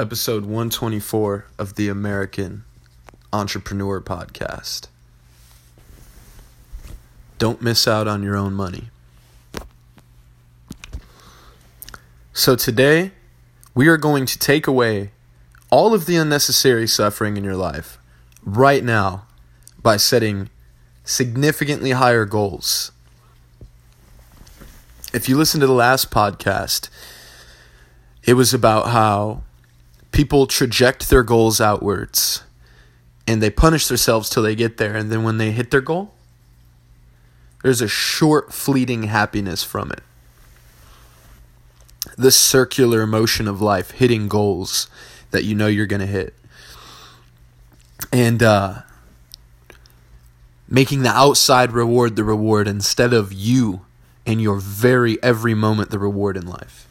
Episode 124 of the American Entrepreneur Podcast. Don't miss out on your own money. So today, we are going to take away all of the unnecessary suffering in your life right now by setting significantly higher goals. If you listen to the last podcast, it was about how people traject their goals outwards and they punish themselves till they get there. And then when they hit their goal, there's a short, fleeting happiness from it. The circular motion of life, hitting goals that you know you're going to hit. And making the outside reward the reward instead of you and your very every moment the reward in life.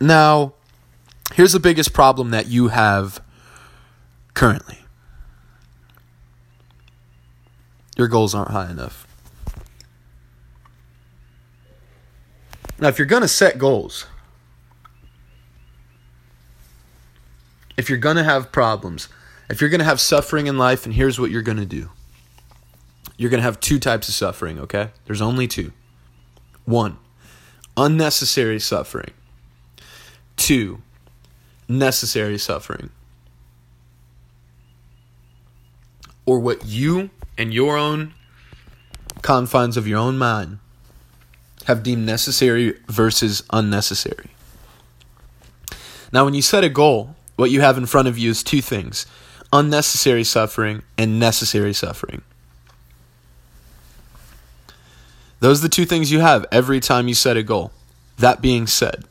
Now, here's the biggest problem that you have currently. Your goals aren't high enough. Now, if you're going to set goals, if you're going to have problems, if you're going to have suffering in life, and here's what you're going to do. You're going to have two types of suffering, okay? There's only two. One, unnecessary suffering. Two, necessary suffering, or what you and your own confines of your own mind have deemed necessary versus unnecessary. Now, when you set a goal, what you have in front of you is two things: unnecessary suffering and necessary suffering. Those are the two things you have every time you set a goal. That being said,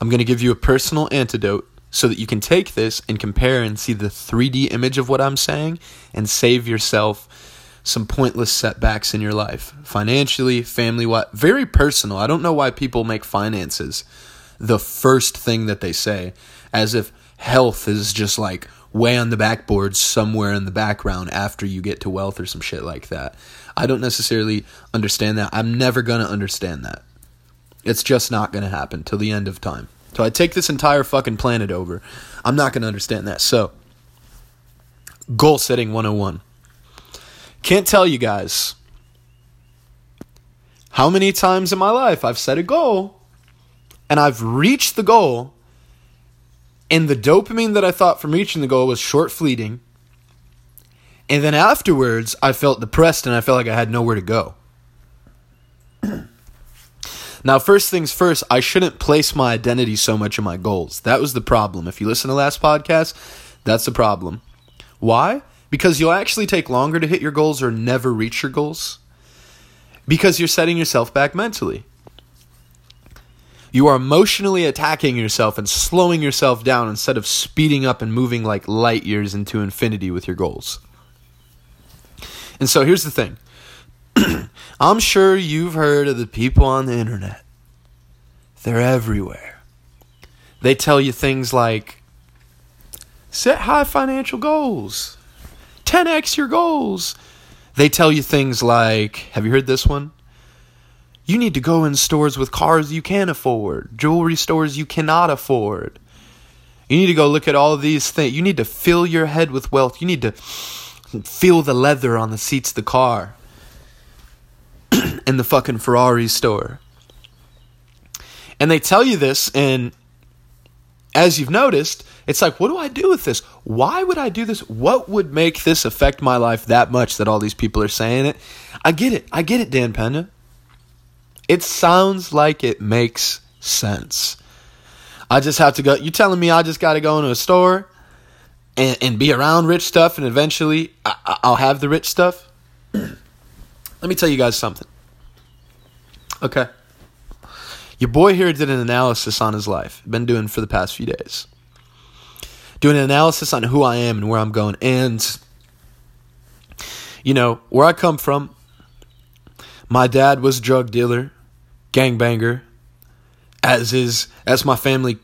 I'm going to give you a personal antidote so that you can take this and compare and see the 3D image of what I'm saying and save yourself some pointless setbacks in your life. Financially, family-wise, very personal. I don't know why people make finances the first thing that they say, as if health is just like way on the backboard somewhere in the background after you get to wealth or some shit like that. I don't necessarily understand that. I'm never going to understand that. It's just not going to happen till the end of time. So I take this entire fucking planet over. I'm not going to understand that. So, goal setting 101. Can't tell you guys how many times in my life I've set a goal and I've reached the goal, and the dopamine that I thought from reaching the goal was short, fleeting. And then afterwards, I felt depressed and I felt like I had nowhere to go. Now, first things first, I shouldn't place my identity so much in my goals. That was the problem. If you listen to last podcast, that's the problem. Why? Because you'll actually take longer to hit your goals or never reach your goals because you're setting yourself back mentally. You are emotionally attacking yourself and slowing yourself down instead of speeding up and moving like light years into infinity with your goals. And so here's the thing. I'm sure you've heard of the people on the internet. They're everywhere. They tell you things like, set high financial goals, 10x your goals. They tell you things like, have you heard this one? You need to go in stores with cars you can afford, jewelry stores you cannot afford. You need to go look at all these things. You need to fill your head with wealth. You need to feel the leather on the seats of the car in the fucking Ferrari store. And they tell you this, and as you've noticed, it's like, what do I do with this? Why would I do this? What would make this affect my life that much that all these people are saying it? I get it, Dan Pena. It sounds like it makes sense. I just have to go. You're telling me I just got to go into a store and be around rich stuff, and eventually I'll have the rich stuff? Let me tell you guys something. Okay. Your boy here did an analysis on his life. Been doing for the past few days. Doing an analysis on who I am and where I'm going. And, you know, where I come from, my dad was a drug dealer, gangbanger, as my family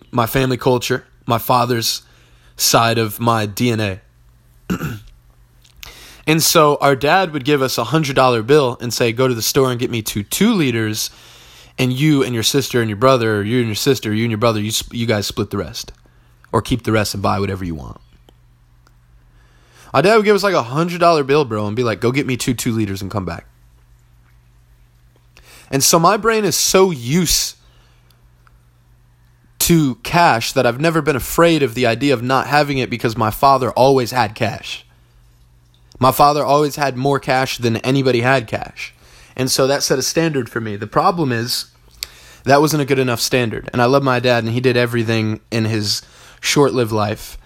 culture, my father's side of my DNA. And so our dad would give us a $100 bill and say, go to the store and get me 2 2-liters and you and your sister and your brother, or you and your sister, you and your brother, you guys split the rest, or keep the rest and buy whatever you want. My dad would give us like $100 bill, bro, and be like, go get me two 2-liters and come back. And so my brain is so used to cash that I've never been afraid of the idea of not having it, because my father always had cash. My father always had more cash than anybody had cash. And so that set a standard for me. The problem is that wasn't a good enough standard. And I love my dad, and he did everything in his short-lived life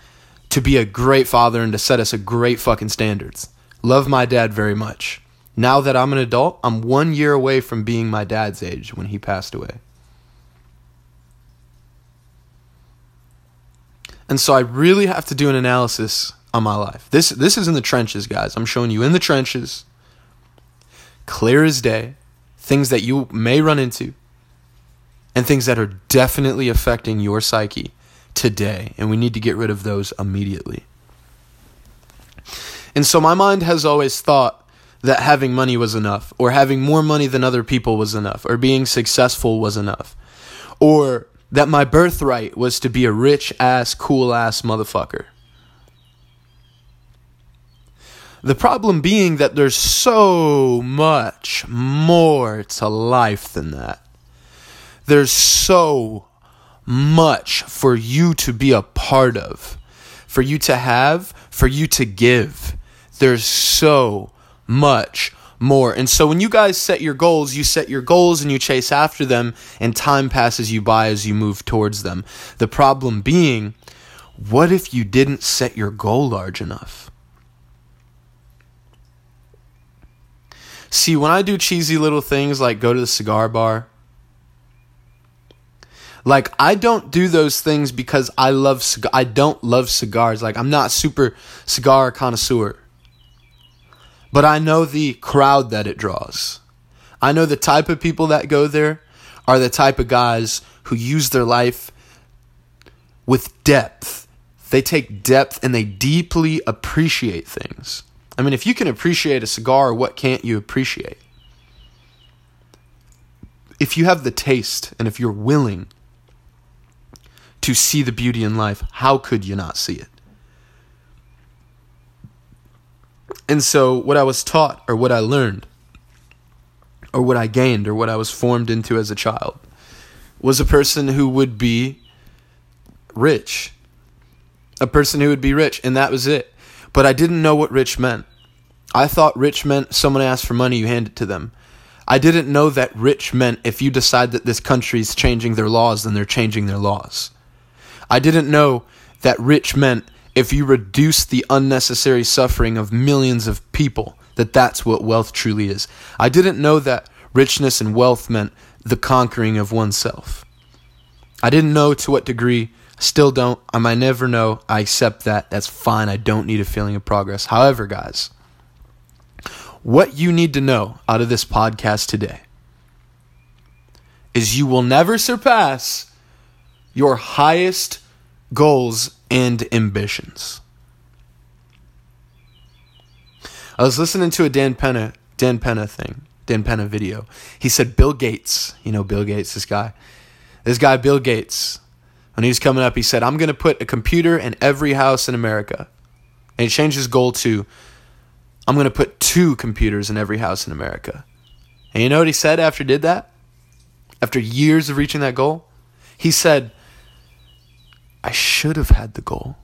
to be a great father and to set us a great fucking standards. Love my dad very much. Now that I'm an adult, I'm 1 year away from being my dad's age when he passed away. And so I really have to do an analysis on my life. This is in the trenches, guys. I'm showing you in the trenches, clear as day, things that you may run into and things that are definitely affecting your psyche today, and we need to get rid of those immediately. And so my mind has always thought that having money was enough, or having more money than other people was enough, or being successful was enough, or that my birthright was to be a rich ass, cool ass motherfucker. The problem being that there's so much more to life than that. There's so much for you to be a part of, for you to have, for you to give. There's so much more. And so when you guys set your goals, you set your goals and you chase after them, and time passes you by as you move towards them. The problem being, what if you didn't set your goal large enough? See, when I do cheesy little things like go to the cigar bar, like, I don't do those things because I don't love cigars. Like, I'm not super cigar connoisseur. But I know the crowd that it draws. I know the type of people that go there are the type of guys who use their life with depth. They take depth and they deeply appreciate things. I mean, if you can appreciate a cigar, what can't you appreciate? If you have the taste and if you're willing to see the beauty in life, how could you not see it? And so what I was taught, or what I learned, or what I gained, or what I was formed into as a child, was a person who would be rich. A person who would be rich, and that was it. But I didn't know what rich meant. I thought rich meant someone asked for money, you hand it to them. I didn't know that rich meant if you decide that this country's changing their laws, then they're changing their laws. I didn't know that rich meant if you reduce the unnecessary suffering of millions of people, that that's what wealth truly is. I didn't know that richness and wealth meant the conquering of oneself. I didn't know to what degree, still don't, I might never know, I accept that, that's fine, I don't need a feeling of progress. However, guys, what you need to know out of this podcast today is you will never surpass your highest goals and ambitions. I was listening to a Dan Pena video. He said Bill Gates, you know Bill Gates, this guy Bill Gates, when he was coming up, he said, I'm going to put a computer in every house in America. And he changed his goal to, I'm going to put 2 computers in every house in America. And you know what he said after he did that? After years of reaching that goal? He said, I should have had the goal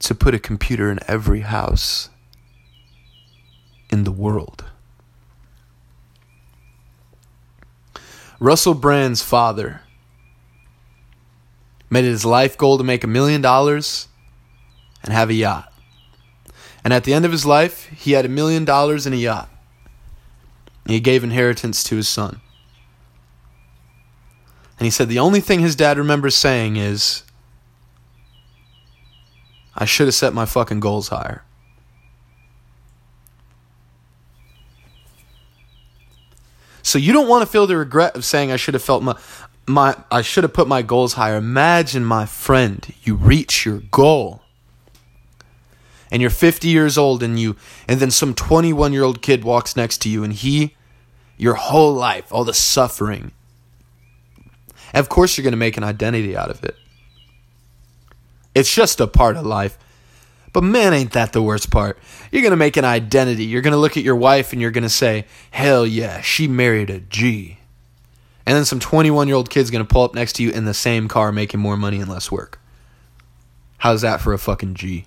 to put a computer in every house in the world. Russell Brand's father made it his life goal to make $1 million and have a yacht. And at the end of his life, he had $1 million and a yacht. And he gave inheritance to his son. And he said the only thing his dad remembers saying is, I should have set my fucking goals higher. So you don't want to feel the regret of saying I should have felt I should have put my goals higher. Imagine, my friend, you reach your goal. And you're 50 years old and then some 21-year-old kid walks next to you and your whole life, all the suffering. And of course you're going to make an identity out of it. It's just a part of life. But man, ain't that the worst part. You're going to make an identity. You're going to look at your wife and you're going to say, hell yeah, she married a G. And then some 21-year-old kid's going to pull up next to you in the same car making more money and less work. How's that for a fucking G?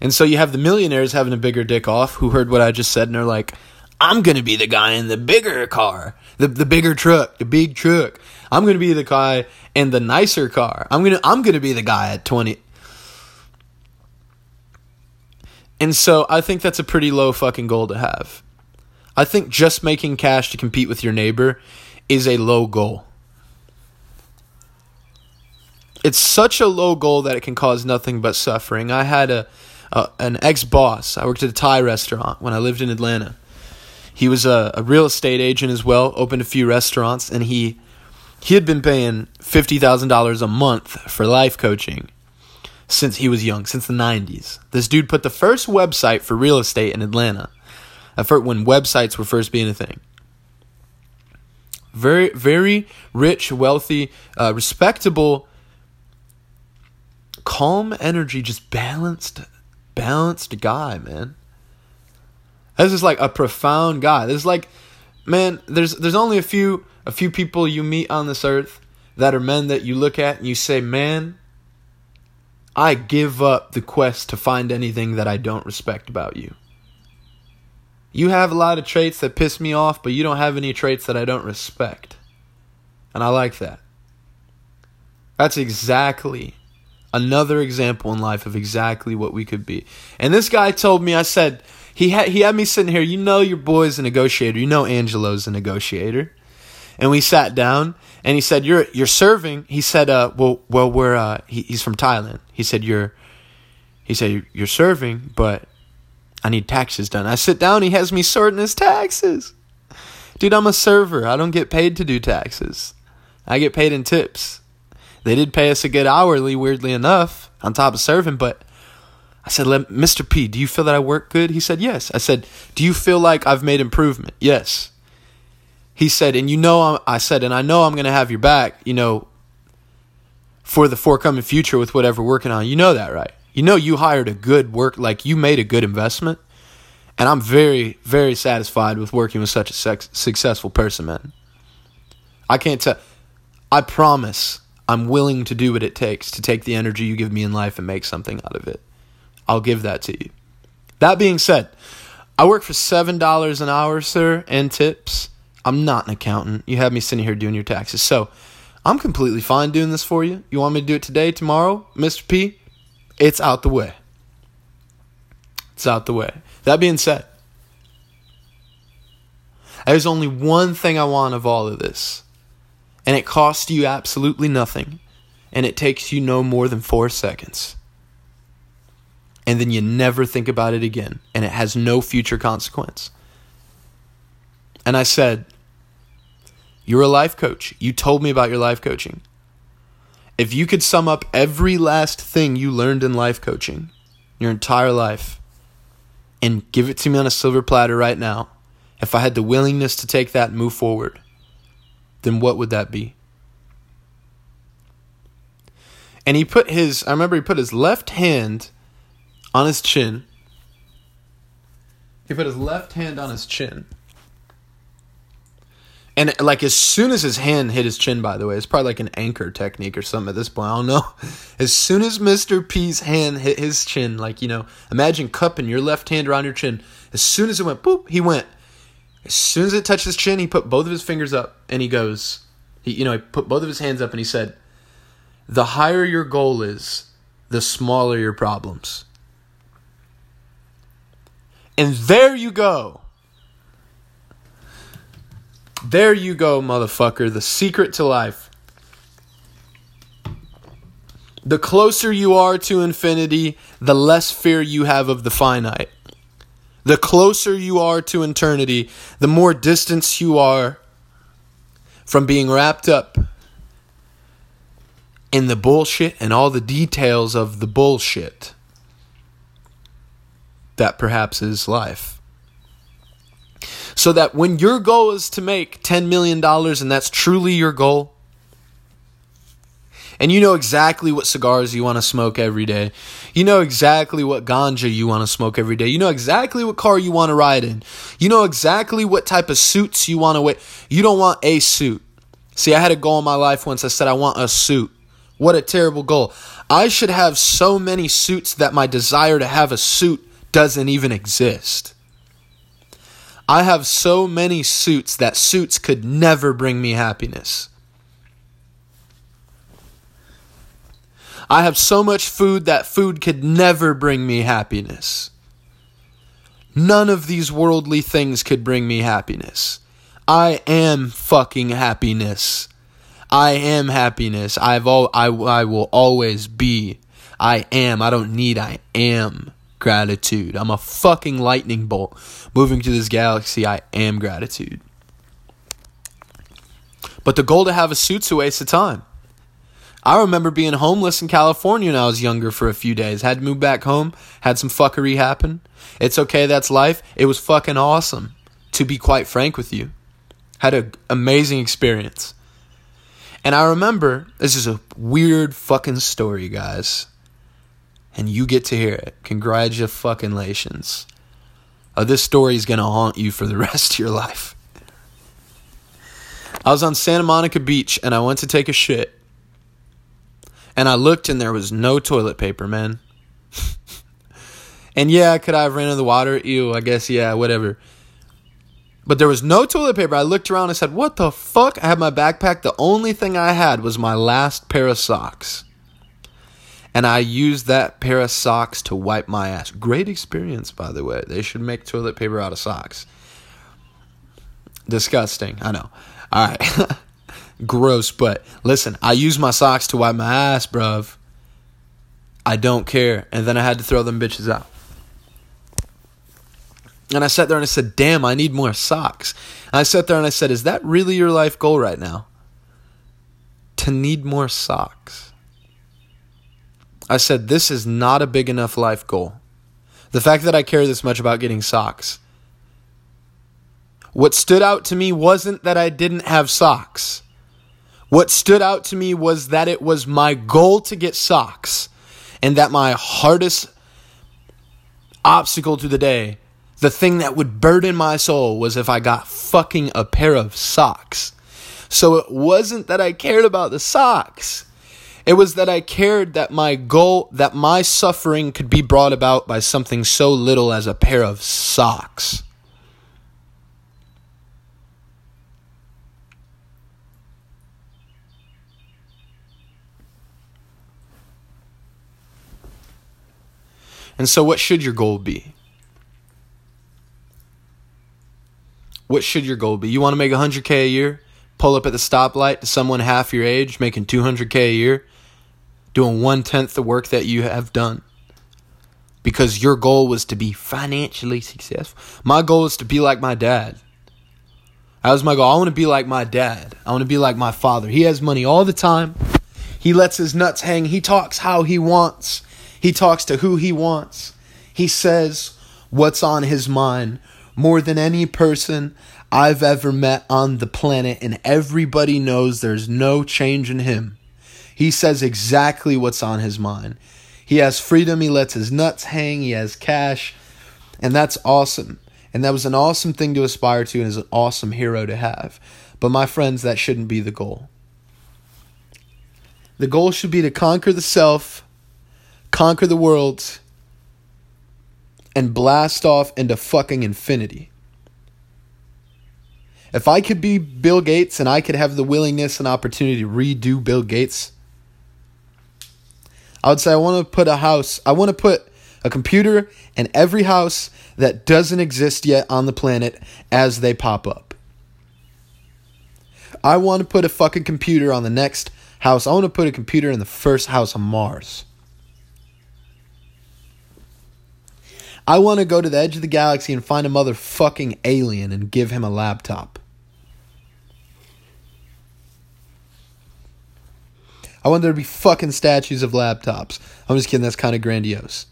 And so you have the millionaires having a bigger dick off who heard what I just said and they're like, I'm going to be the guy in the bigger car, the bigger truck, the big truck. I'm going to be the guy in the nicer car. I'm going to be the guy at 20. And so I think that's a pretty low fucking goal to have. I think just making cash to compete with your neighbor is a low goal. It's such a low goal that it can cause nothing but suffering. I had an ex-boss. I worked at a Thai restaurant when I lived in Atlanta. He was a real estate agent as well, opened a few restaurants, and he had been paying $50,000 a month for life coaching since he was young, since the 90s. This dude put the first website for real estate in Atlanta. I've heard when websites were first being a thing. Very, very rich, wealthy, respectable, calm energy, just balanced guy, man. This is like a profound guy. This is like, man, there's only a few people you meet on this earth that are men that you look at and you say, man, I give up the quest to find anything that I don't respect about you. You have a lot of traits that piss me off, but you don't have any traits that I don't respect. And I like that. That's exactly another example in life of exactly what we could be. And this guy told me, I said, he had me sitting here, you know your boy's a negotiator, you know Angelo's a negotiator. And we sat down and he said, you're serving. He said, well, we're, he's from Thailand. He said, you're serving, but I need taxes done. I sit down, he has me sorting his taxes. Dude, I'm a server. I don't get paid to do taxes. I get paid in tips. They did pay us a good hourly, weirdly enough, on top of serving, but I said, Mr. P, do you feel that I work good? He said, yes. I said, do you feel like I've made improvement? Yes. He said, and you know, I know I'm going to have your back, you know, for the forthcoming future with whatever we're working on. You know that, right? You know you hired a good work, like you made a good investment. And I'm very, very satisfied with working with such a successful person, man. I can't tell. I promise I'm willing to do what it takes to take the energy you give me in life and make something out of it. I'll give that to you. That being said, I work for $7 an hour, sir, and tips. I'm not an accountant. You have me sitting here doing your taxes. So I'm completely fine doing this for you. You want me to do it today, tomorrow, Mr. P? It's out the way. It's out the way. That being said, there's only one thing I want of all of this. And it costs you absolutely nothing. And it takes you no more than 4 seconds. And then you never think about it again. And it has no future consequence. And I said, you're a life coach. You told me about your life coaching. If you could sum up every last thing you learned in life coaching, your entire life, and give it to me on a silver platter right now, if I had the willingness to take that and move forward, then what would that be? And he put his left hand on his chin. He put his left hand on his chin. And like as soon as his hand hit his chin, by the way, it's probably like an anchor technique or something at this point. I don't know. As soon as Mr. P's hand hit his chin, like, you know, imagine cupping your left hand around your chin. As soon as it went, boop, he went. As soon as it touched his chin, he put both of his fingers up and he goes, he put both of his hands up and he said, the higher your goal is, the smaller your problems. And there you go. There you go, motherfucker. The secret to life. The closer you are to infinity, the less fear you have of the finite. The closer you are to eternity, the more distance you are from being wrapped up in the bullshit and all the details of the bullshit that perhaps is life. so that when your goal is to make $10 million, and that's truly your goal, and you know exactly what cigars you want to smoke every day, you know exactly what ganja you want to smoke every day, you know exactly what car you want to ride in, you know exactly what type of suits you want to wear. You don't want a suit. See, I had a goal in my life once. I said, I want a suit. What a terrible goal. I should have so many suits that my desire to have a suit doesn't even exist. I have so many suits that suits could never bring me happiness. I have so much food that food could never bring me happiness. None of these worldly things could bring me happiness. I am fucking happiness. I am happiness. I will always be. I am. I don't need I am gratitude. I'm a fucking lightning bolt moving to this galaxy. I am gratitude. But the goal to have a suit's a waste of time. I remember being homeless in California when I was younger for a few days. Had to move back home. Had some fuckery happen. It's okay. That's life. It was fucking awesome, to be quite frank with you. Had an amazing experience. And I remember, this is a weird fucking story, guys. And you get to hear it. Congratulations. Oh, this story is going to haunt you for the rest of your life. I was on Santa Monica Beach and I went to take a shit. And I looked and there was no toilet paper, man. And yeah, could I have ran in the water? Ew, I guess, yeah, whatever. But there was no toilet paper. I looked around and said, what the fuck? I had my backpack. The only thing I had was my last pair of socks. And I used that pair of socks to wipe my ass. Great experience, by the way. They should make toilet paper out of socks. Disgusting, I know. All right. Gross, but listen, I used my socks to wipe my ass, bruv. I don't care. And then I had to throw them bitches out. And I sat there and I said, damn, I need more socks. And I sat there and I said, is that really your life goal right now? To need more socks. I said, this is not a big enough life goal. The fact that I care this much about getting socks. What stood out to me wasn't that I didn't have socks. What stood out to me was that it was my goal to get socks, and that my hardest obstacle to the day, the thing that would burden my soul, was if I got fucking a pair of socks. So it wasn't that I cared about the socks. It was that I cared that my goal, that my suffering could be brought about by something so little as a pair of socks. And so what should your goal be? What should your goal be? You want to make $100K a year? Pull up at the stoplight to someone half your age making $200K a year? Doing 1/10 the work that you have done? Because your goal was to be financially successful. My goal is to be like my dad. That was my goal. I want to be like my dad. I want to be like my father. He has money all the time. He lets his nuts hang. He talks how he wants. He talks to who he wants. He says what's on his mind more than any person I've ever met on the planet, and everybody knows there's no change in him. He says exactly what's on his mind. He has freedom. He lets his nuts hang. He has cash, and that's awesome. And that was an awesome thing to aspire to, and is an awesome hero to have. But my friends, that shouldn't be the goal. The goal should be to conquer the self, conquer the world, and blast off into fucking infinity. If I could be Bill Gates and I could have the willingness and opportunity to redo Bill Gates, I would say I want to put a computer in every house that doesn't exist yet on the planet as they pop up. I want to put a fucking computer on the next house. I want to put a computer in the first house on Mars. I want to go to the edge of the galaxy and find a motherfucking alien and give him a laptop. I want there to be fucking statues of laptops. I'm just kidding. That's kind of grandiose.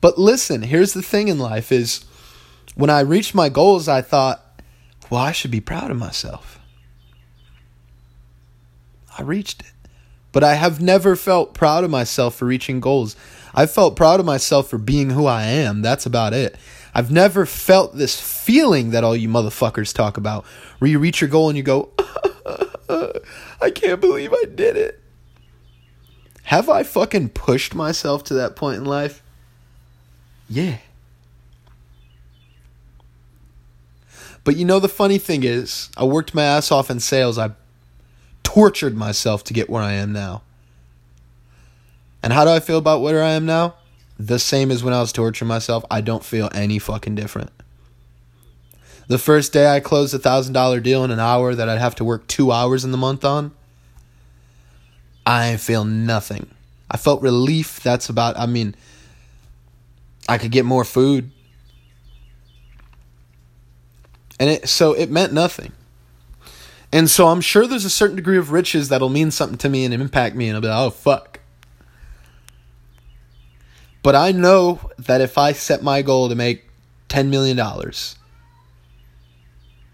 But listen, here's the thing in life is when I reached my goals, I thought well, I should be proud of myself. I reached it. But I have never felt proud of myself for reaching goals. I've felt proud of myself for being who I am. That's about it. I've never felt this feeling that all you motherfuckers talk about, where you reach your goal and you go, I can't believe I did it. Have I fucking pushed myself to that point in life? Yeah. But you know, the funny thing is, I worked my ass off in sales. I tortured myself to get where I am now. And how do I feel about where I am now? The same as when I was torturing myself. I don't feel any fucking different. The first day I closed a $1,000 deal in an hour that I'd have to work 2 hours in the month on, I feel nothing. I felt relief. That's about, I mean, I could get more food. And so it meant nothing. And so I'm sure there's a certain degree of riches that'll mean something to me and impact me, and I'll be like, oh, fuck. But I know that if I set my goal to make $10 million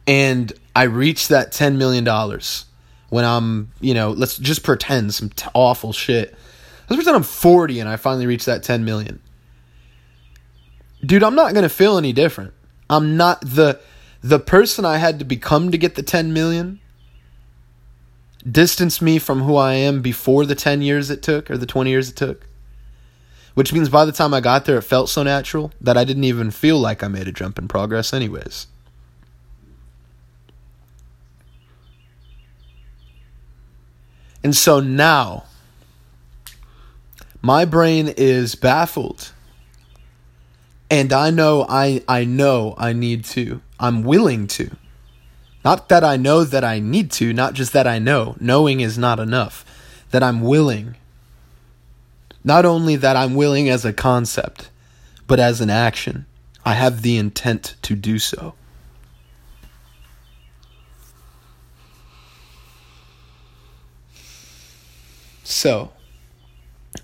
and I reach that $10 million when I'm, you know, let's just pretend some awful shit. Let's pretend I'm 40 and I finally reach that $10 million. Dude, I'm not going to feel any different. I'm not the person I had to become to get the $10 million. Distance me from who I am before the 10 years it took or the 20 years it took, which means by the time I got there, it felt so natural that I didn't even feel like I made a jump in progress anyways. And so now my brain is baffled, and I know I need to. I'm willing to. Not that I know that I need to, not just that I know. Knowing is not enough. That I'm willing. Not only that I'm willing as a concept, but as an action. I have the intent to do so. So,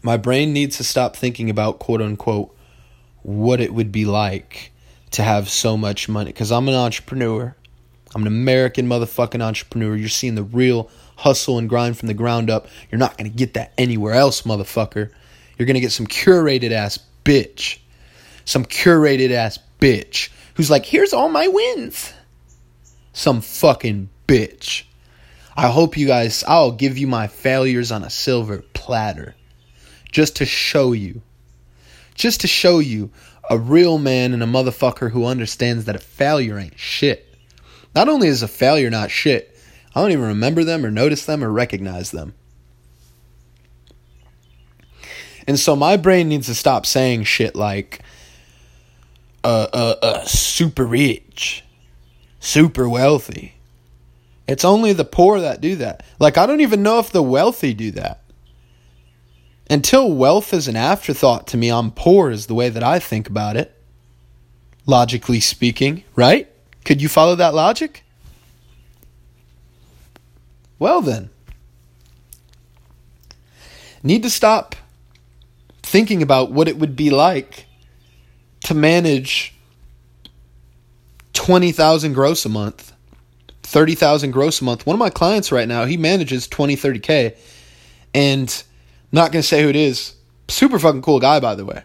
my brain needs to stop thinking about, quote unquote, what it would be like to have so much money, because I'm an entrepreneur. I'm an American motherfucking entrepreneur. You're seeing the real hustle and grind from the ground up. You're not going to get that anywhere else, motherfucker. You're going to get some curated ass bitch. Some curated ass bitch who's like, here's all my wins. Some fucking bitch. I hope you guys, I'll give you my failures on a silver platter just to show you a real man and a motherfucker who understands that a failure ain't shit. Not only is a failure not shit, I don't even remember them or notice them or recognize them. And so my brain needs to stop saying shit like, super rich, super wealthy. It's only the poor that do that. Like, I don't even know if the wealthy do that. Until wealth is an afterthought to me, I'm poor is the way that I think about it. Logically speaking, right? Could you follow that logic? Well then. Need to stop thinking about what it would be like to manage 20,000 gross a month, 30,000 gross a month. One of my clients right now, he manages 20, 30K, and not going to say who it is. Super fucking cool guy, by the way.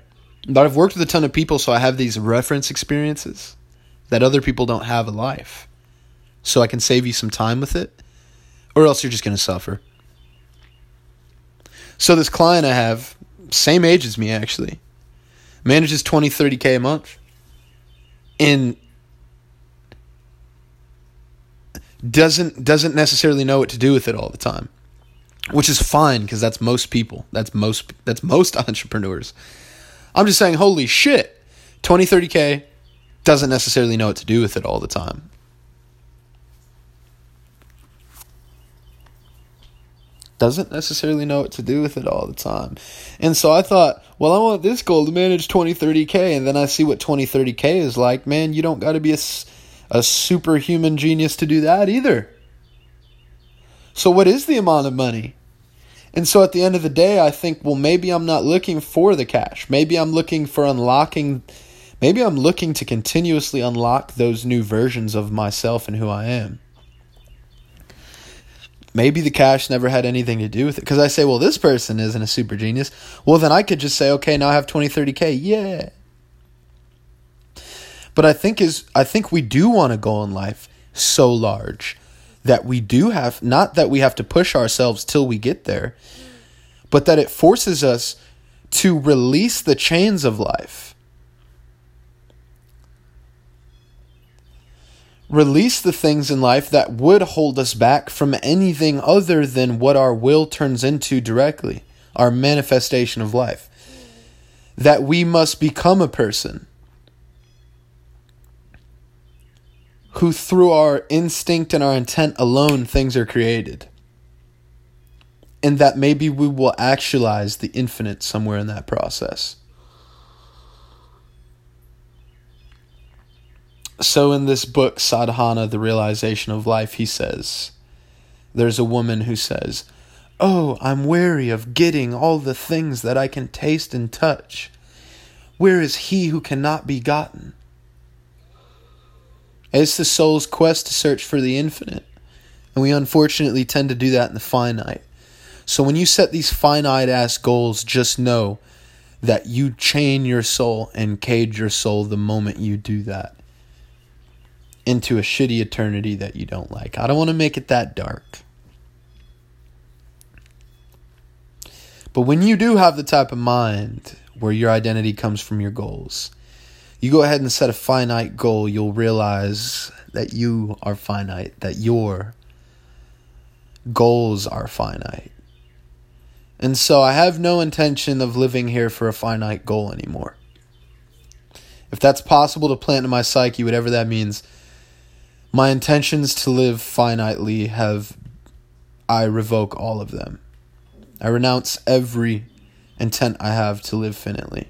But I've worked with a ton of people, so I have these reference experiences that other people don't have in life. So I can save you some time with it, or else you're just going to suffer. So this client I have, same age as me actually, manages 20, 30K a month and doesn't necessarily know what to do with it all the time. Which is fine, because that's most people. That's most entrepreneurs. I'm just saying, holy shit, 20, 30K doesn't necessarily know what to do with it all the time. Doesn't necessarily know what to do with it all the time. And so I thought, well, I want this goal to manage 20, 30K, and then I see what 20, 30K is like. Man, you don't got to be a superhuman genius to do that either. So what is the amount of money? And so at the end of the day, I think, well, maybe I'm not looking for the cash. Maybe I'm looking for unlocking Maybe I'm looking to continuously unlock those new versions of myself and who I am. Maybe the cash never had anything to do with it. Because I say, well, this person isn't a super genius. Well, then I could just say, okay, now I have 20, 30K. Yeah. But I think we do want to go in life so large that we do have, not that we have to push ourselves till we get there, but that it forces us to release the chains of life. Release the things in life that would hold us back from anything other than what our will turns into directly, our manifestation of life. That we must become a person who, through our instinct and our intent alone, things are created. And that maybe we will actualize the infinite somewhere in that process. So in this book, Sadhana, The Realization of Life, he says, there's a woman who says, "Oh, I'm weary of getting all the things that I can taste and touch. Where is he who cannot be gotten?" It's the soul's quest to search for the infinite. And we unfortunately tend to do that in the finite. So when you set these finite-ass goals, just know that you chain your soul and cage your soul the moment you do that. Into a shitty eternity that you don't like. I don't want to make it that dark. But when you do have the type of mind where your identity comes from your goals, you go ahead and set a finite goal, you'll realize that you are finite, that your goals are finite. And so I have no intention of living here for a finite goal anymore. If that's possible to plant in my psyche, whatever that means, my intentions to live finitely I revoke all of them. I renounce every intent I have to live finitely.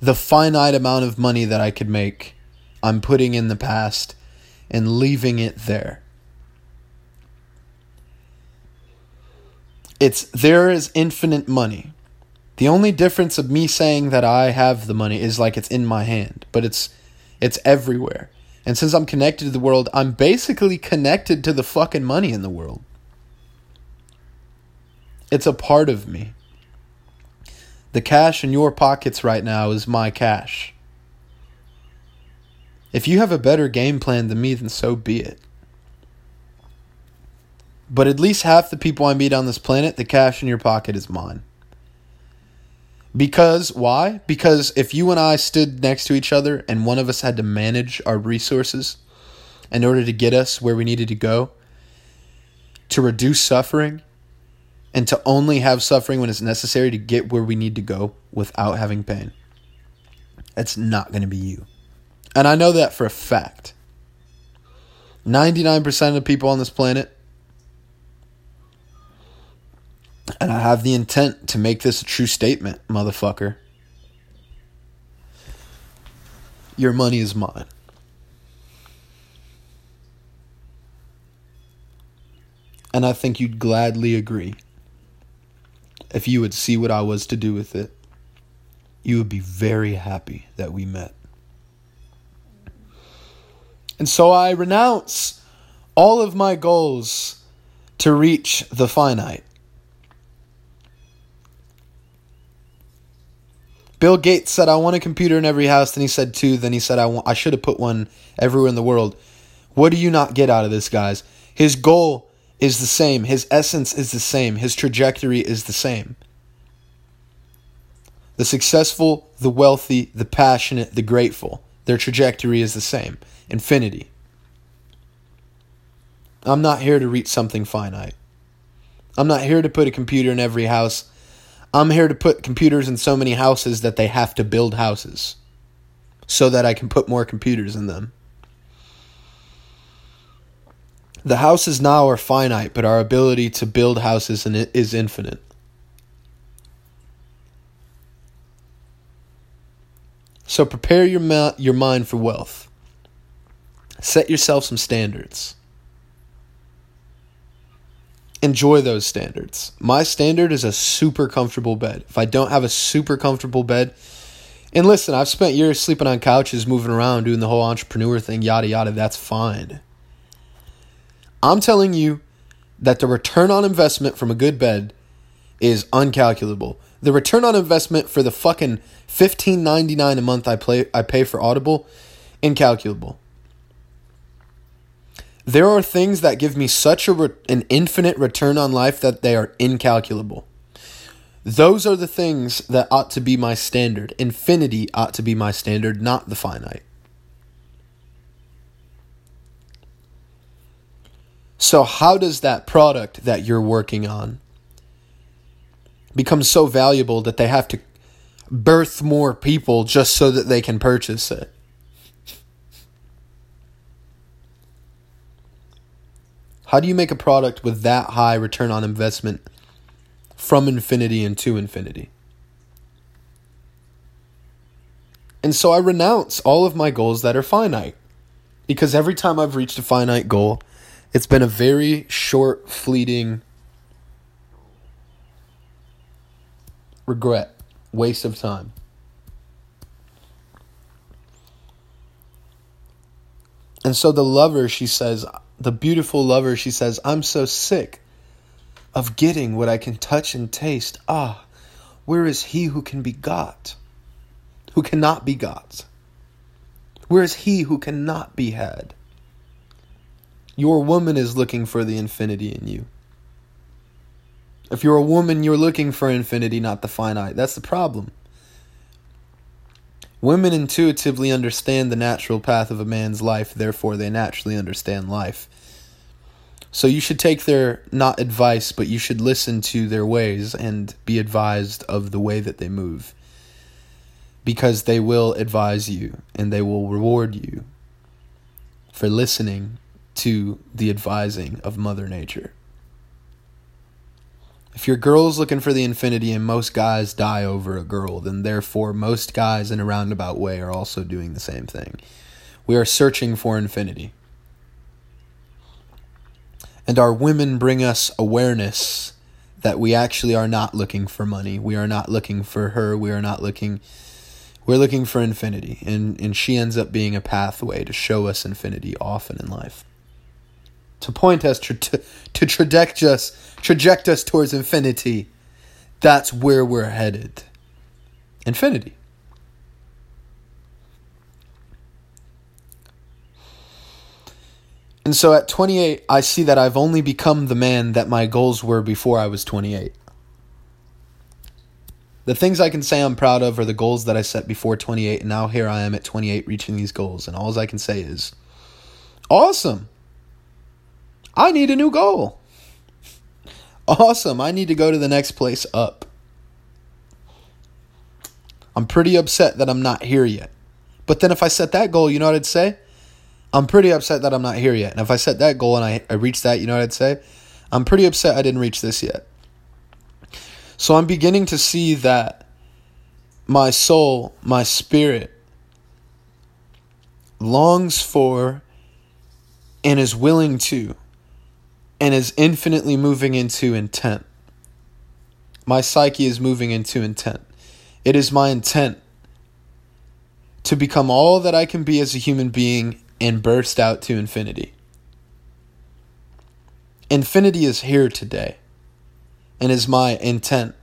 The finite amount of money that I could make, I'm putting in the past and leaving it there. There is infinite money. The only difference of me saying that I have the money is like it's in my hand, but it's everywhere. And since I'm connected to the world, I'm basically connected to the fucking money in the world. It's a part of me. The cash in your pockets right now is my cash. If you have a better game plan than me, then so be it. But at least half the people I meet on this planet, the cash in your pocket is mine. Because, why? Because if you and I stood next to each other and one of us had to manage our resources in order to get us where we needed to go, to reduce suffering, and to only have suffering when it's necessary to get where we need to go without having pain, that's not going to be you. And I know that for a fact. 99% of the people on this planet, and I have the intent to make this a true statement, motherfucker. Your money is mine. And I think you'd gladly agree. If you would see what I was to do with it, you would be very happy that we met. And so I renounce all of my goals to reach the finite. Bill Gates said, "I want a computer in every house." Then he said two. Then he said, I should have put one everywhere in the world. What do you not get out of this, guys? His goal is the same. His essence is the same. His trajectory is the same. The successful, the wealthy, the passionate, the grateful. Their trajectory is the same. Infinity. I'm not here to reach something finite. I'm not here to put a computer in every house. I'm here to put computers in so many houses that they have to build houses so that I can put more computers in them. The houses now are finite, but our ability to build houses is infinite. So prepare your mind for wealth. Set yourself some standards. Enjoy those standards. My standard is a super comfortable bed. If I don't have a super comfortable bed, And listen, I've spent years sleeping on couches, moving around, doing the whole entrepreneur thing, yada, yada. That's fine. I'm telling you that the return on investment from a good bed is uncalculable. The return on investment for the fucking $15.99 a month I pay for Audible, incalculable. There are things that give me such an infinite return on life that they are incalculable. Those are the things that ought to be my standard. Infinity ought to be my standard, not the finite. So how does that product that you're working on become so valuable that they have to birth more people just so that they can purchase it? How do you make a product with that high return on investment from infinity and to infinity? And so I renounce all of my goals that are finite, because every time I've reached a finite goal, it's been a very short, fleeting regret, waste of time. And so the lover, she says, the beautiful lover, she says, I'm so sick of getting what I can touch and taste. Ah, where is he who can be got, who cannot be got? Where is he who cannot be had? Your woman is looking for the infinity in you. If you're a woman, you're looking for infinity, not the finite. That's the problem. Women intuitively understand the natural path of a man's life, therefore they naturally understand life. So you should take their, not advice, but you should listen to their ways and be advised of the way that they move, because they will advise you and they will reward you for listening to the advising of Mother Nature. If your girl's looking for the infinity and most guys die over a girl, then therefore most guys in a roundabout way are also doing the same thing. We are searching for infinity. And our women bring us awareness that we actually are not looking for money. We are not looking for her. We're looking for infinity. And she ends up being a pathway to show us infinity often in life. To point us, to traject us towards infinity. That's where we're headed. Infinity. And so at 28, I see that I've only become the man that my goals were before I was 28. The things I can say I'm proud of are the goals that I set before 28, and now here I am at 28 reaching these goals, and all I can say is, awesome! I need a new goal. Awesome, I need to go to the next place up. I'm pretty upset that I'm not here yet. But then if I set that goal, you know what I'd say? I'm pretty upset that I'm not here yet. And if I set that goal and I reached that, you know what I'd say? I'm pretty upset I didn't reach this yet. So I'm beginning to see that my soul, my spirit, longs for and is willing to and is infinitely moving into intent. My psyche is moving into intent. It is my intent to become all that I can be as a human being and burst out to infinity. Infinity is here today and is my intent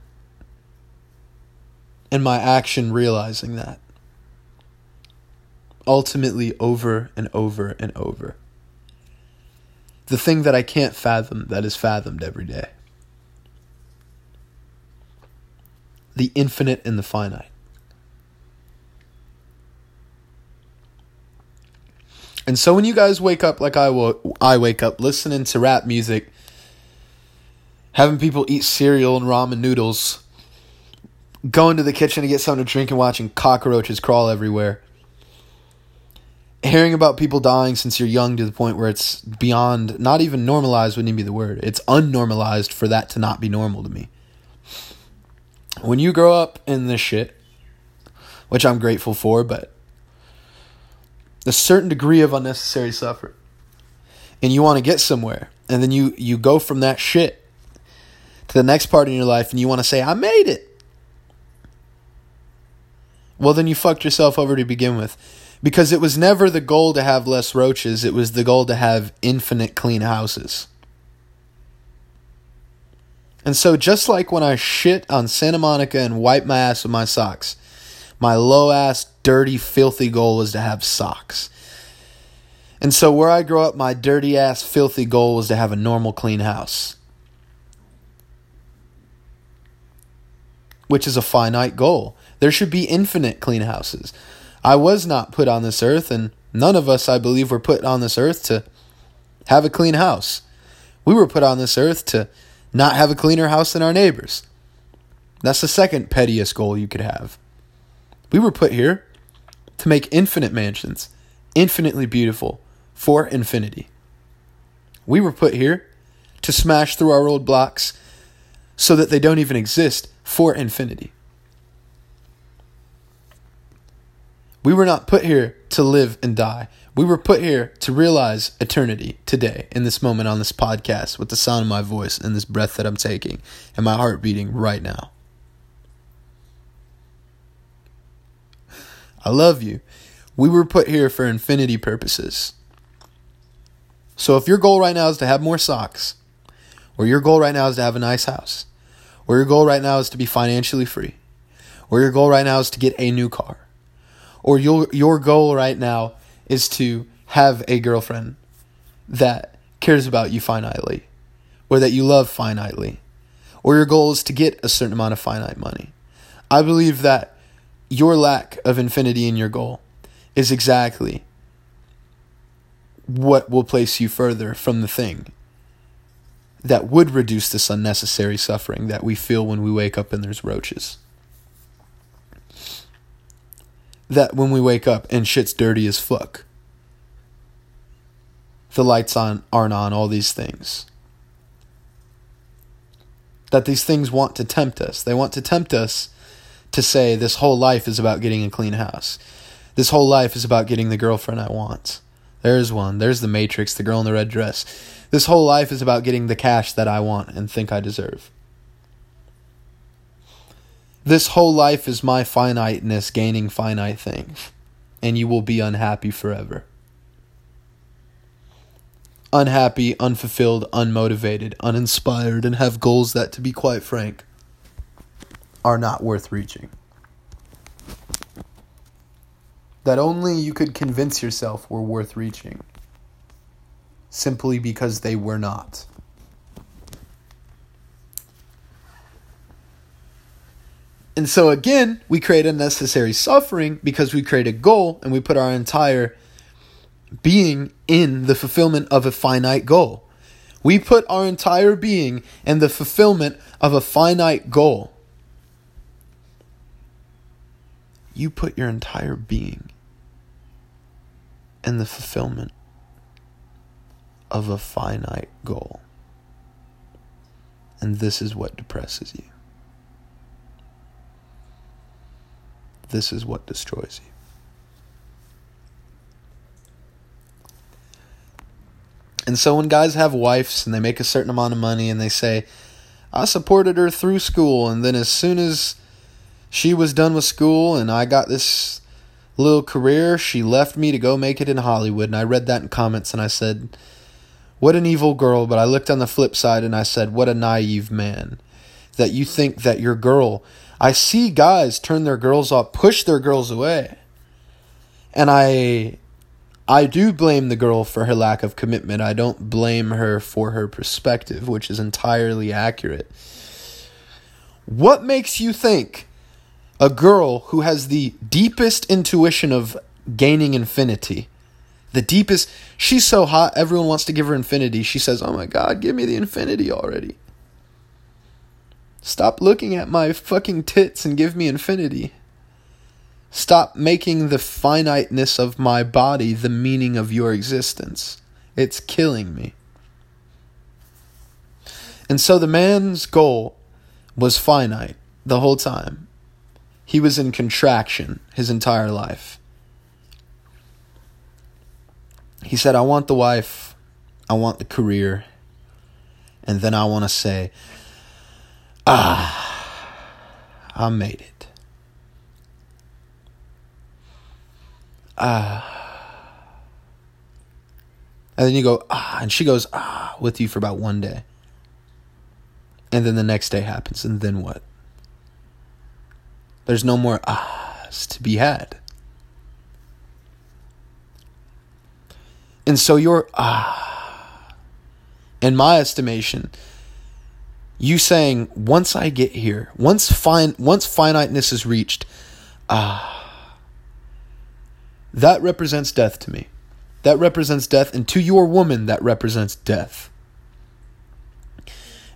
and my action realizing that. Ultimately, over and over and over. The thing that I can't fathom that is fathomed every day. The infinite and the finite. And so when you guys wake up like I wake up, listening to rap music, having people eat cereal and ramen noodles, going to the kitchen to get something to drink and watching cockroaches crawl everywhere, hearing about people dying since you're young to the point where it's beyond, not even normalized wouldn't even be the word. It's unnormalized for that to not be normal to me. When you grow up in this shit, which I'm grateful for, but a certain degree of unnecessary suffering, and you want to get somewhere, and then you go from that shit to the next part in your life, and you want to say, I made it. Well, then you fucked yourself over to begin with. Because it was never the goal to have less roaches. It was the goal to have infinite clean houses. And so just like when I shit on Santa Monica and wiped my ass with my socks, my low-ass, dirty, filthy goal was to have socks. And so where I grow up, my dirty-ass, filthy goal was to have a normal, clean house. Which is a finite goal. There should be infinite clean houses. I was not put on this earth, and none of us, I believe, were put on this earth to have a clean house. We were put on this earth to not have a cleaner house than our neighbors. That's the second pettiest goal you could have. We were put here to make infinite mansions, infinitely beautiful, for infinity. We were put here to smash through our old blocks so that they don't even exist, for infinity. We were not put here to live and die. We were put here to realize eternity today, in this moment, on this podcast, with the sound of my voice and this breath that I'm taking and my heart beating right now. I love you. We were put here for infinity purposes. So if your goal right now is to have more socks, or your goal right now is to have a nice house, or your goal right now is to be financially free, or your goal right now is to get a new car, or your goal right now is to have a girlfriend that cares about you finitely, or that you love finitely, or your goal is to get a certain amount of finite money. I believe that your lack of infinity in your goal is exactly what will place you further from the thing that would reduce this unnecessary suffering that we feel when we wake up and there's roaches. That when we wake up and shit's dirty as fuck. The lights aren't on, all these things. That these things want to tempt us. They want to tempt us to say this whole life is about getting a clean house. This whole life is about getting the girlfriend I want. There's one. There's the Matrix, the girl in the red dress. This whole life is about getting the cash that I want and think I deserve. This whole life is my finiteness gaining finite things, and you will be unhappy forever. Unhappy, unfulfilled, unmotivated, uninspired, and have goals that, to be quite frank, are not worth reaching. That only you could convince yourself were worth reaching, simply because they were not. And so again, we create unnecessary suffering because we create a goal and we put our entire being in the fulfillment of a finite goal. We put our entire being in the fulfillment of a finite goal. You put your entire being in the fulfillment of a finite goal. And this is what depresses you. This is what destroys you. And so when guys have wives and they make a certain amount of money and they say, I supported her through school, and then as soon as she was done with school and I got this little career, she left me to go make it in Hollywood. And I read that in comments and I said, what an evil girl. But I looked on the flip side and I said, what a naive man. That you think that your girl... I see guys turn their girls off, push their girls away. And I do blame the girl for her lack of commitment. I don't blame her for her perspective, which is entirely accurate. What makes you think a girl who has the deepest intuition of gaining infinity, the deepest, she's so hot, everyone wants to give her infinity. She says, oh my God, give me the infinity already. Stop looking at my fucking tits and give me infinity. Stop making the finiteness of my body the meaning of your existence. It's killing me. And so the man's goal was finite the whole time. He was in contraction his entire life. He said, I want the wife, I want the career, and then I want to say, I made it. And then you go, ah, and she goes, ah, with you for about one day. And then the next day happens, and then what? There's no more ahs to be had. And so your ah, in my estimation, you saying, once I get here, once finiteness is reached, ah, that represents death to me. That represents death, and to your woman, that represents death.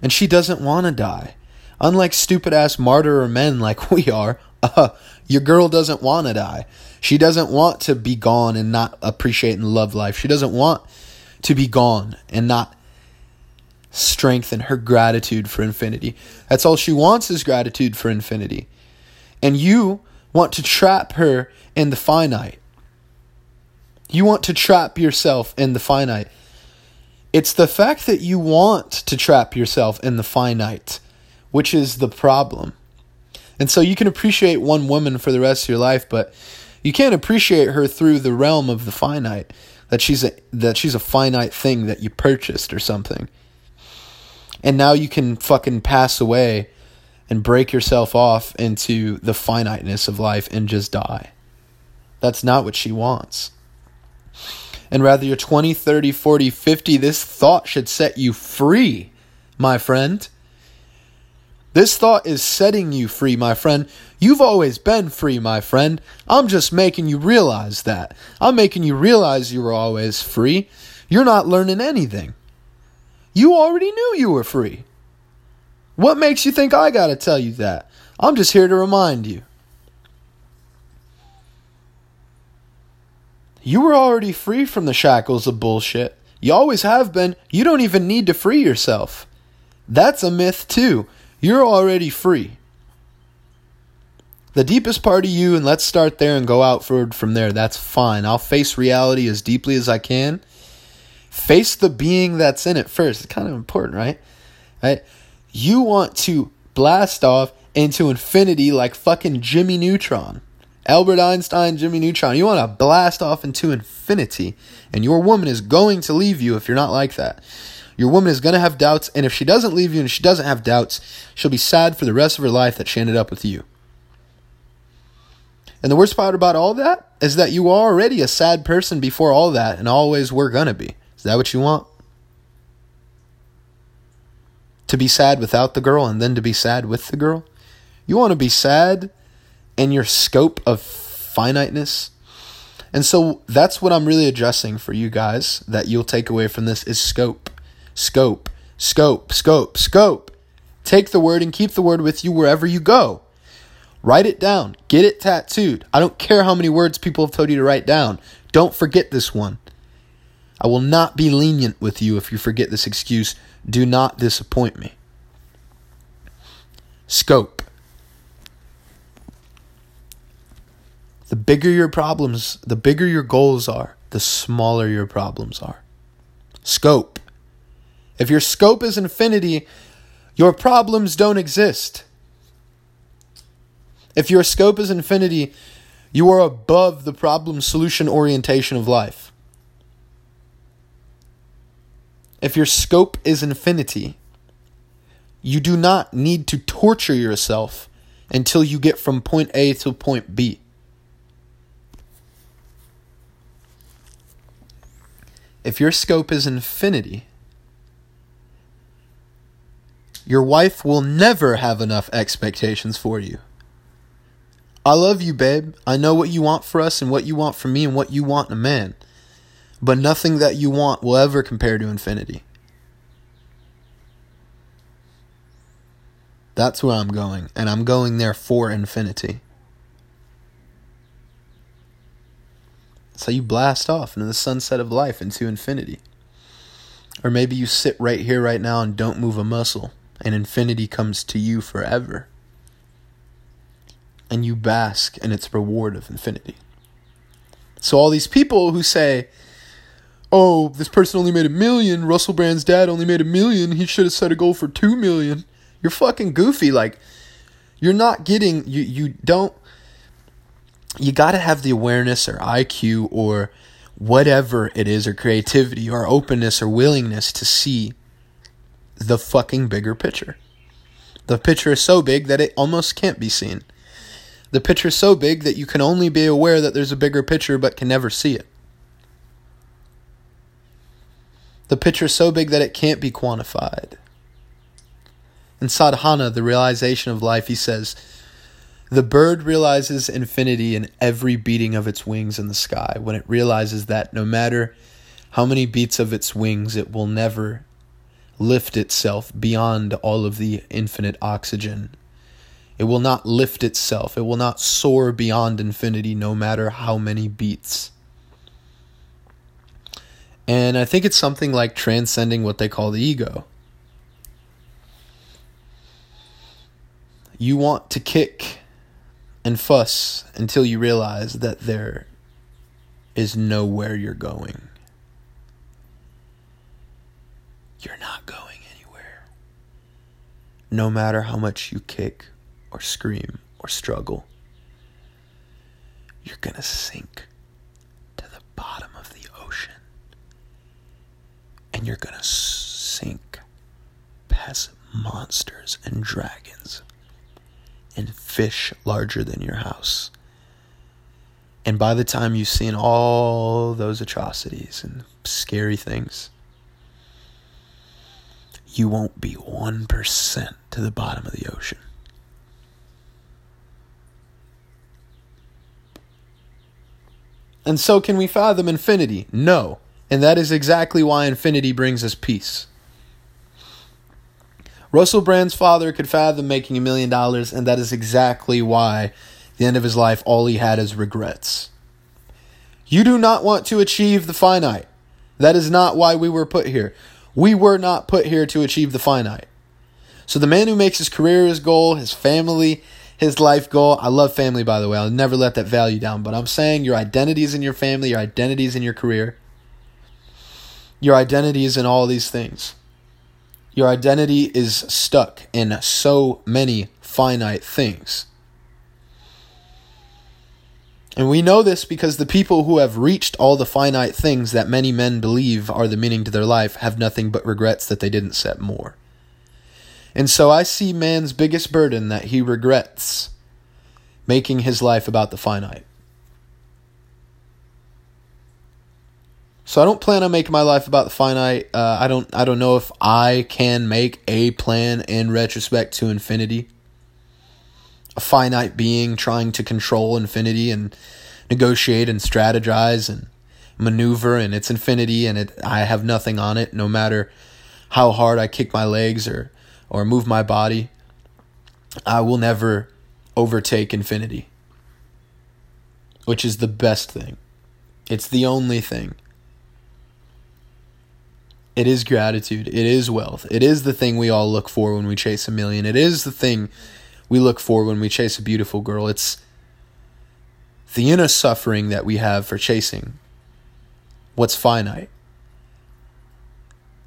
And she doesn't want to die. Unlike stupid-ass martyr men like we are, your girl doesn't want to die. She doesn't want to be gone and not appreciate and love life. She doesn't want to be gone and not strengthen her gratitude for infinity. That's all she wants is gratitude for infinity. And you want to trap her in the finite. You want to trap yourself in the finite. It's the fact that you want to trap yourself in the finite, which is the problem. And so you can appreciate one woman for the rest of your life, but you can't appreciate her through the realm of the finite, that she's a finite thing that you purchased or something. And now you can fucking pass away and break yourself off into the finiteness of life and just die. That's not what she wants. And rather you're 20, 30, 40, 50, this thought should set you free, my friend. This thought is setting you free, my friend. You've always been free, my friend. I'm just making you realize that. I'm making you realize you were always free. You're not learning anything. You already knew you were free. What makes you think I gotta tell you that? I'm just here to remind you. You were already free from the shackles of bullshit. You always have been. You don't even need to free yourself. That's a myth too. You're already free. The deepest part of you, and let's start there and go outward from there. That's fine. I'll face reality as deeply as I can. Face the being that's in it first. It's kind of important, right? You want to blast off into infinity like fucking Jimmy Neutron. Albert Einstein, Jimmy Neutron, you want to blast off into infinity, and your woman is going to leave you if you're not like that. Your woman is going to have doubts, and if she doesn't leave you and she doesn't have doubts, she'll be sad for the rest of her life that she ended up with you. And the worst part about all that is that you are already a sad person before all that, and always were going to be. Is that what you want? To be sad without the girl and then to be sad with the girl? You want to be sad and your scope of finiteness. And so that's what I'm really addressing for you guys that you'll take away from this is scope, scope, scope, scope, scope. Take the word and keep the word with you wherever you go. Write it down. Get it tattooed. I don't care how many words people have told you to write down. Don't forget this one. I will not be lenient with you if you forget this excuse. Do not disappoint me. Scope. The bigger your problems, the bigger your goals are, the smaller your problems are. Scope. If your scope is infinity, your problems don't exist. If your scope is infinity, you are above the problem solution orientation of life. If your scope is infinity, you do not need to torture yourself until you get from point A to point B. If your scope is infinity, your wife will never have enough expectations for you. I love you, babe. I know what you want for us and what you want from me and what you want in a man. But nothing that you want will ever compare to infinity. That's where I'm going, and I'm going there for infinity. So you blast off into the sunset of life, into infinity. Or maybe you sit right here, right now, and don't move a muscle, and infinity comes to you forever. And you bask in its reward of infinity. So all these people who say, oh, this person only made $1 million, Russell Brand's dad only made $1 million, he should have set a goal for $2 million. You're fucking goofy. Like, you're not getting, you don't you got to have the awareness or IQ or whatever it is, or creativity or openness or willingness to see the fucking bigger picture. The picture is so big that it almost can't be seen. The picture is so big that you can only be aware that there's a bigger picture but can never see it. The picture is so big that it can't be quantified. In Sadhana, the realization of life, he says, the bird realizes infinity in every beating of its wings in the sky when it realizes that no matter how many beats of its wings, it will never lift itself beyond all of the infinite oxygen. It will not lift itself. It will not soar beyond infinity no matter how many beats. And I think it's something like transcending what they call the ego. You want to kick and fuss until you realize that there is nowhere you're going. You're not going anywhere. No matter how much you kick or scream or struggle, you're going to sink to the bottom of the ocean. And you're going to sink past monsters and dragons and fish larger than your house. And by the time you've seen all those atrocities and scary things, you won't be 1% to the bottom of the ocean. And so can we fathom infinity? No. And that is exactly why infinity brings us peace. Russell Brand's father could fathom making $1 million, and that is exactly why at the end of his life, all he had is regrets. You do not want to achieve the finite. That is not why we were put here. We were not put here to achieve the finite. So the man who makes his career his goal, his family, his life goal. I love family, by the way. I'll never let that value down. But I'm saying your identity is in your family, your identity is in your career. Your identity is in all these things. Your identity is stuck in so many finite things. And we know this because the people who have reached all the finite things that many men believe are the meaning to their life have nothing but regrets that they didn't set more. And so I see man's biggest burden that he regrets making his life about the finite. So I don't plan on making my life about the finite. I don't know if I can make a plan in retrospect to infinity. A finite being trying to control infinity and negotiate and strategize and maneuver, and it's infinity and I have nothing on it no matter how hard I kick my legs or move my body. I will never overtake infinity, which is the best thing. It's the only thing. It is gratitude. It is wealth. It is the thing we all look for when we chase $1 million. It is the thing we look for when we chase a beautiful girl. It's the inner suffering that we have for chasing what's finite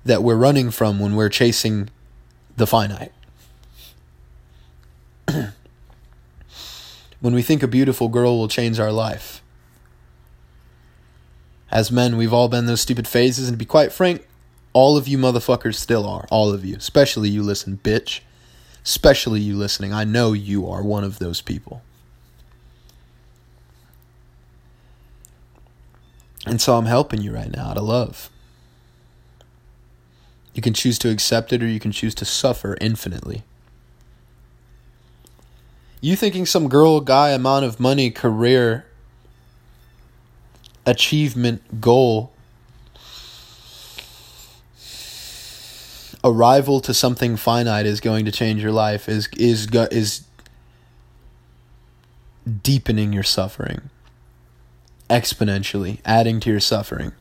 that we're running from when we're chasing the finite. When we think a beautiful girl will change our life. As men, we've all been those stupid phases, and to be quite frank, all of you motherfuckers still are. All of you. Especially you listen, bitch. Especially you listening. I know you are one of those people. And so I'm helping you right now out of love. You can choose to accept it or you can choose to suffer infinitely. You thinking some girl, guy, amount of money, career, achievement, goal, arrival to something finite is going to change your life is deepening your suffering exponentially, adding to your suffering,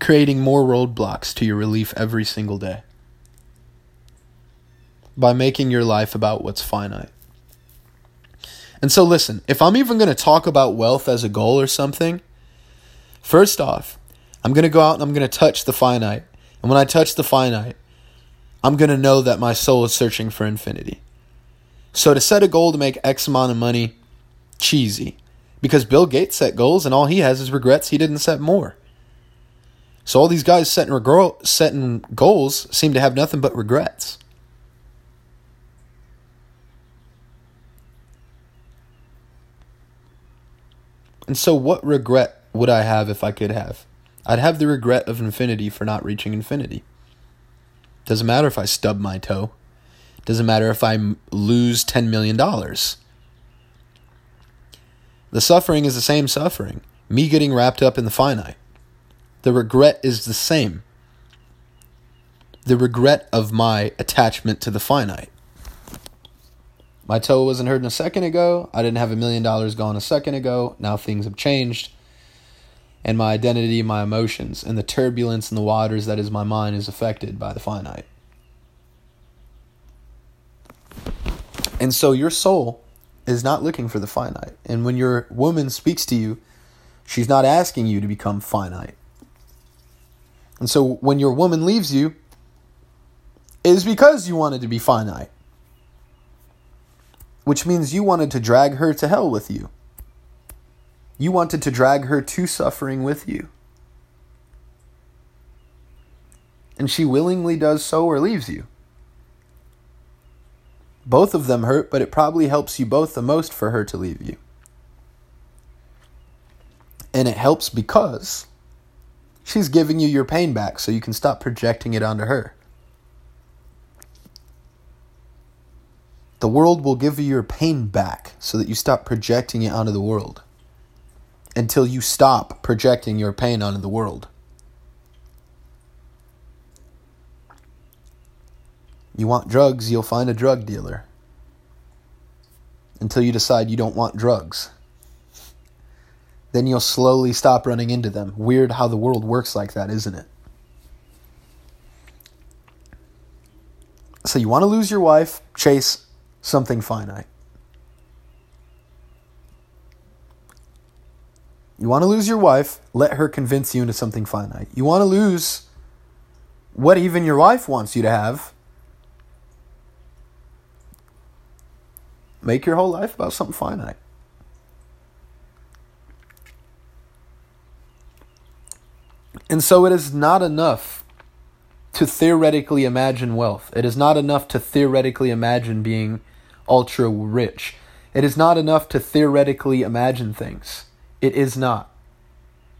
creating more roadblocks to your relief every single day by making your life about what's finite. And so listen, if I'm even going to talk about wealth as a goal or something, first off, I'm going to go out and I'm going to touch the finite. And when I touch the finite, I'm going to know that my soul is searching for infinity. So to set a goal to make X amount of money, cheesy. because Bill Gates set goals and all he has is regrets he didn't set more. So all these guys setting goals seem to have nothing but regrets. And so what regret would I have if I could have? I'd have the regret of infinity for not reaching infinity. Doesn't matter if I stub my toe. Doesn't matter if I lose $10 million. The suffering is the same suffering. Me getting wrapped up in the finite. The regret is the same. The regret of my attachment to the finite. My toe wasn't hurting a second ago. I didn't have $1 million gone a second ago. Now things have changed. And my identity, my emotions, and the turbulence in the waters that is my mind is affected by the finite. And so your soul is not looking for the finite. And when your woman speaks to you, she's not asking you to become finite. And so when your woman leaves you, it is because you wanted to be finite. Which means you wanted to drag her to hell with you. You wanted to drag her to suffering with you. And she willingly does so or leaves you. Both of them hurt, but it probably helps you both the most for her to leave you. And it helps because she's giving you your pain back so you can stop projecting it onto her. The world will give you your pain back so that you stop projecting it onto the world. Until you stop projecting your pain onto the world. You want drugs, you'll find a drug dealer. Until you decide you don't want drugs. Then you'll slowly stop running into them. Weird how the world works like that, isn't it? So you want to lose your wife, chase something finite. You want to lose your wife, let her convince you into something finite. You want to lose what even your wife wants you to have. Make your whole life about something finite. And so it is not enough to theoretically imagine wealth. It is not enough to theoretically imagine being ultra rich. It is not enough to theoretically imagine things. It is not.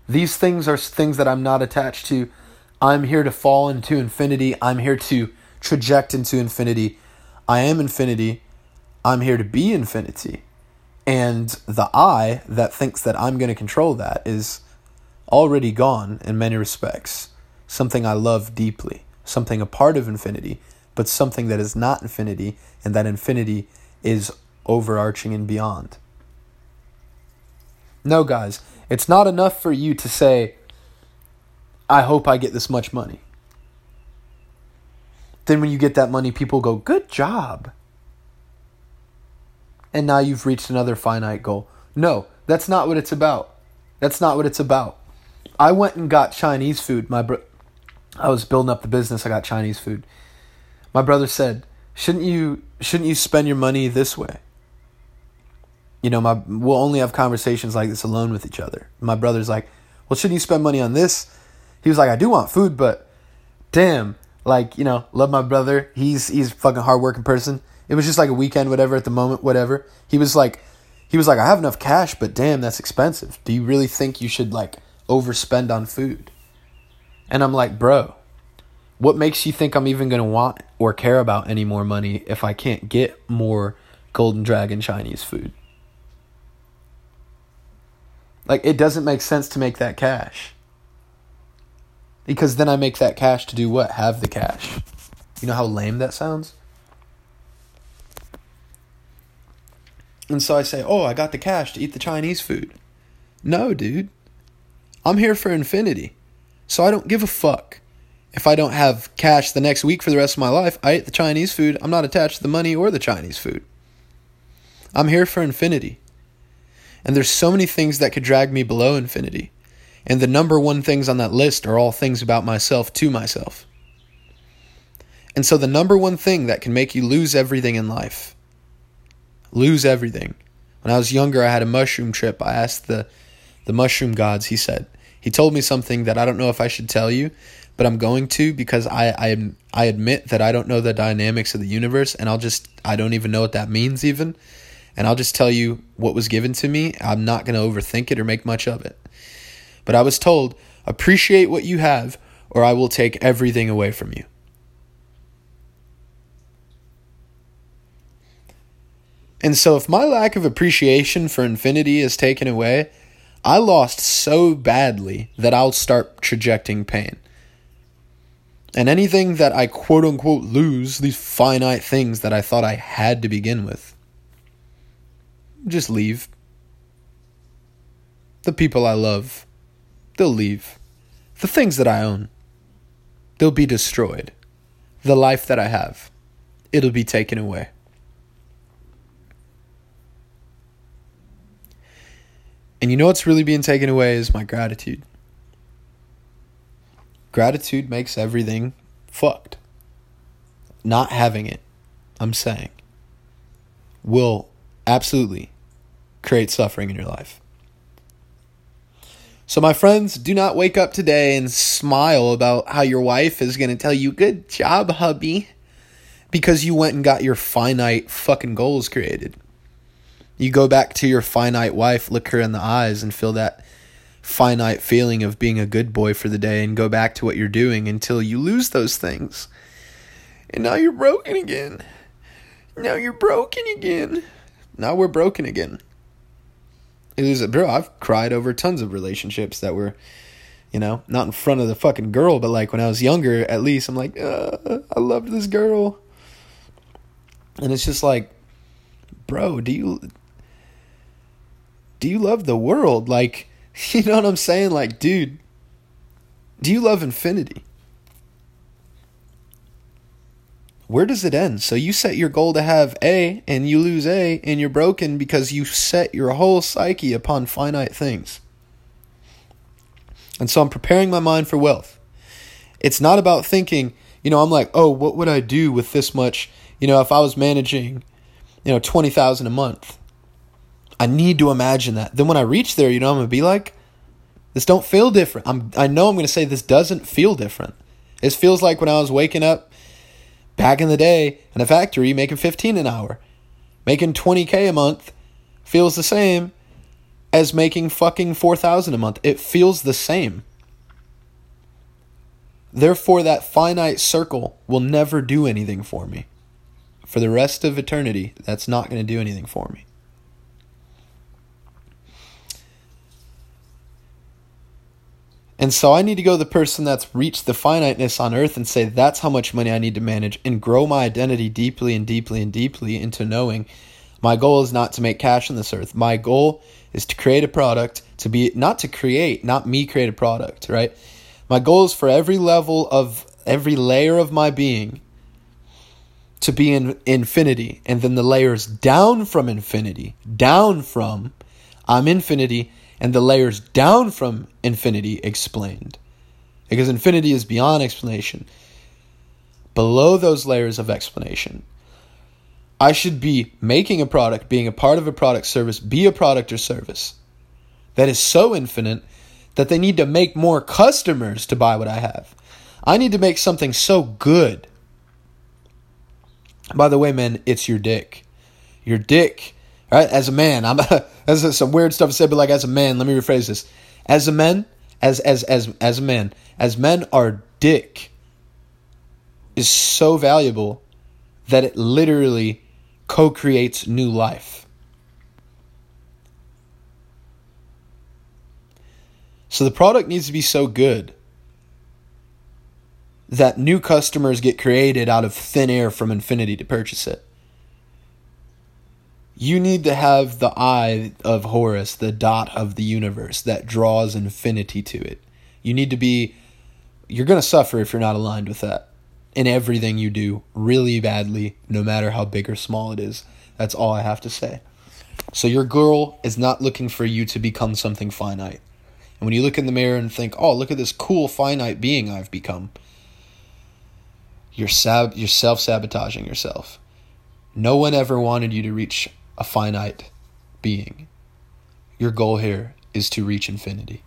These things are things that I'm not attached to. I'm here to fall into infinity. I'm here to traject into infinity. I am infinity. I'm here to be infinity. And the I that thinks that I'm going to control that is already gone in many respects. Something I love deeply. Something a part of infinity, but something that is not infinity, and that infinity is overarching and beyond. No, guys, it's not enough for you to say, I hope I get this much money. Then when you get that money, people go, good job. And now you've reached another finite goal. No, that's not what it's about. That's not what it's about. I went and got Chinese food. I was building up the business. I got Chinese food. My brother said, shouldn't you spend your money this way? You know, we'll only have conversations like this alone with each other. My brother's like, well, shouldn't you spend money on this? He was like, I do want food, but damn, like, you know, love my brother. He's a fucking hardworking person. It was just like a weekend, whatever, at the moment, whatever. He was like, I have enough cash, but damn, that's expensive. Do you really think you should like overspend on food? And I'm like, bro, what makes you think I'm even going to want or care about any more money if I can't get more Golden Dragon Chinese food? Like, it doesn't make sense to make that cash. Because then I make that cash to do what? Have the cash. You know how lame that sounds? And so I say, oh, I got the cash to eat the Chinese food. No, dude. I'm here for infinity. So I don't give a fuck if I don't have cash the next week for the rest of my life. I ate the Chinese food. I'm not attached to the money or the Chinese food. I'm here for infinity. And there's so many things that could drag me below infinity. And the number one things on that list are all things about myself to myself. And so the number one thing that can make you lose everything in life. Lose everything. When I was younger, I had a mushroom trip. I asked the mushroom gods. He told me something that I don't know if I should tell you, but I'm going to, because I admit that I don't know the dynamics of the universe, and I don't even know what that means even. And I'll just tell you what was given to me. I'm not going to overthink it or make much of it. But I was told, appreciate what you have, or I will take everything away from you. And so if my lack of appreciation for infinity is taken away, I lost so badly that I'll start projecting pain. And anything that I quote unquote lose, these finite things that I thought I had to begin with, just leave. The people I love, they'll leave. The things that I own, they'll be destroyed. The life that I have, it'll be taken away. And you know what's really being taken away is my gratitude. Gratitude makes everything fucked. Not having it, I'm saying, will absolutely create suffering in your life. So my friends, do not wake up today and smile about how your wife is going to tell you, good job, hubby, because you went and got your finite fucking goals created. You go back to your finite wife, look her in the eyes, and feel that finite feeling of being a good boy for the day, and go back to what you're doing until you lose those things. And now you're broken again. Now you're broken again. Now we're broken again. It is, bro, I've cried over tons of relationships that were, you know, not in front of the fucking girl, but like when I was younger, at least, I'm like, I loved this girl. And it's just like, bro, do you love the world? Like, you know what I'm saying? Like, dude, do you love infinity? Where does it end? So you set your goal to have A, and you lose A, and you're broken because you set your whole psyche upon finite things. And so I'm preparing my mind for wealth. It's not about thinking, you know, I'm like, oh, what would I do with this much? You know, if I was managing, you know, $20,000 a month. I need to imagine that. Then when I reach there, you know, I'm going to be like, this don't feel different. I know I'm going to say this doesn't feel different. This feels like when I was waking up back in the day in a factory making $15 an hour. Making $20K a month feels the same as making fucking $4,000 a month. It feels the same. Therefore, that finite circle will never do anything for me. For the rest of eternity, that's not going to do anything for me. And so I need to go to the person that's reached the finiteness on earth and say, that's how much money I need to manage, and grow my identity deeply and deeply and deeply into knowing my goal is not to make cash on this earth. My goal is to create a product, not me create a product, right? My goal is for every layer of my being to be in infinity, and then the layers down from infinity explained, because infinity is beyond explanation. Below those layers of explanation, I should be making a product, being a part of a product service, be a product or service that is so infinite that they need to make more customers to buy what I have. I need to make something so good. By the way, man, it's your dick. Your dick, right? As a man, that's some weird stuff to say, but like as a man, let me rephrase this. As men, our dick is so valuable that it literally co-creates new life. So the product needs to be so good that new customers get created out of thin air from infinity to purchase it. You need to have the eye of Horus, the dot of the universe that draws infinity to it. You're going to suffer if you're not aligned with that in everything you do, really badly, no matter how big or small it is. That's all I have to say. So your girl is not looking for you to become something finite. And when you look in the mirror and think, oh, look at this cool finite being I've become, you're self-sabotaging yourself. No one ever wanted you to reach a finite being. Your goal here is to reach infinity.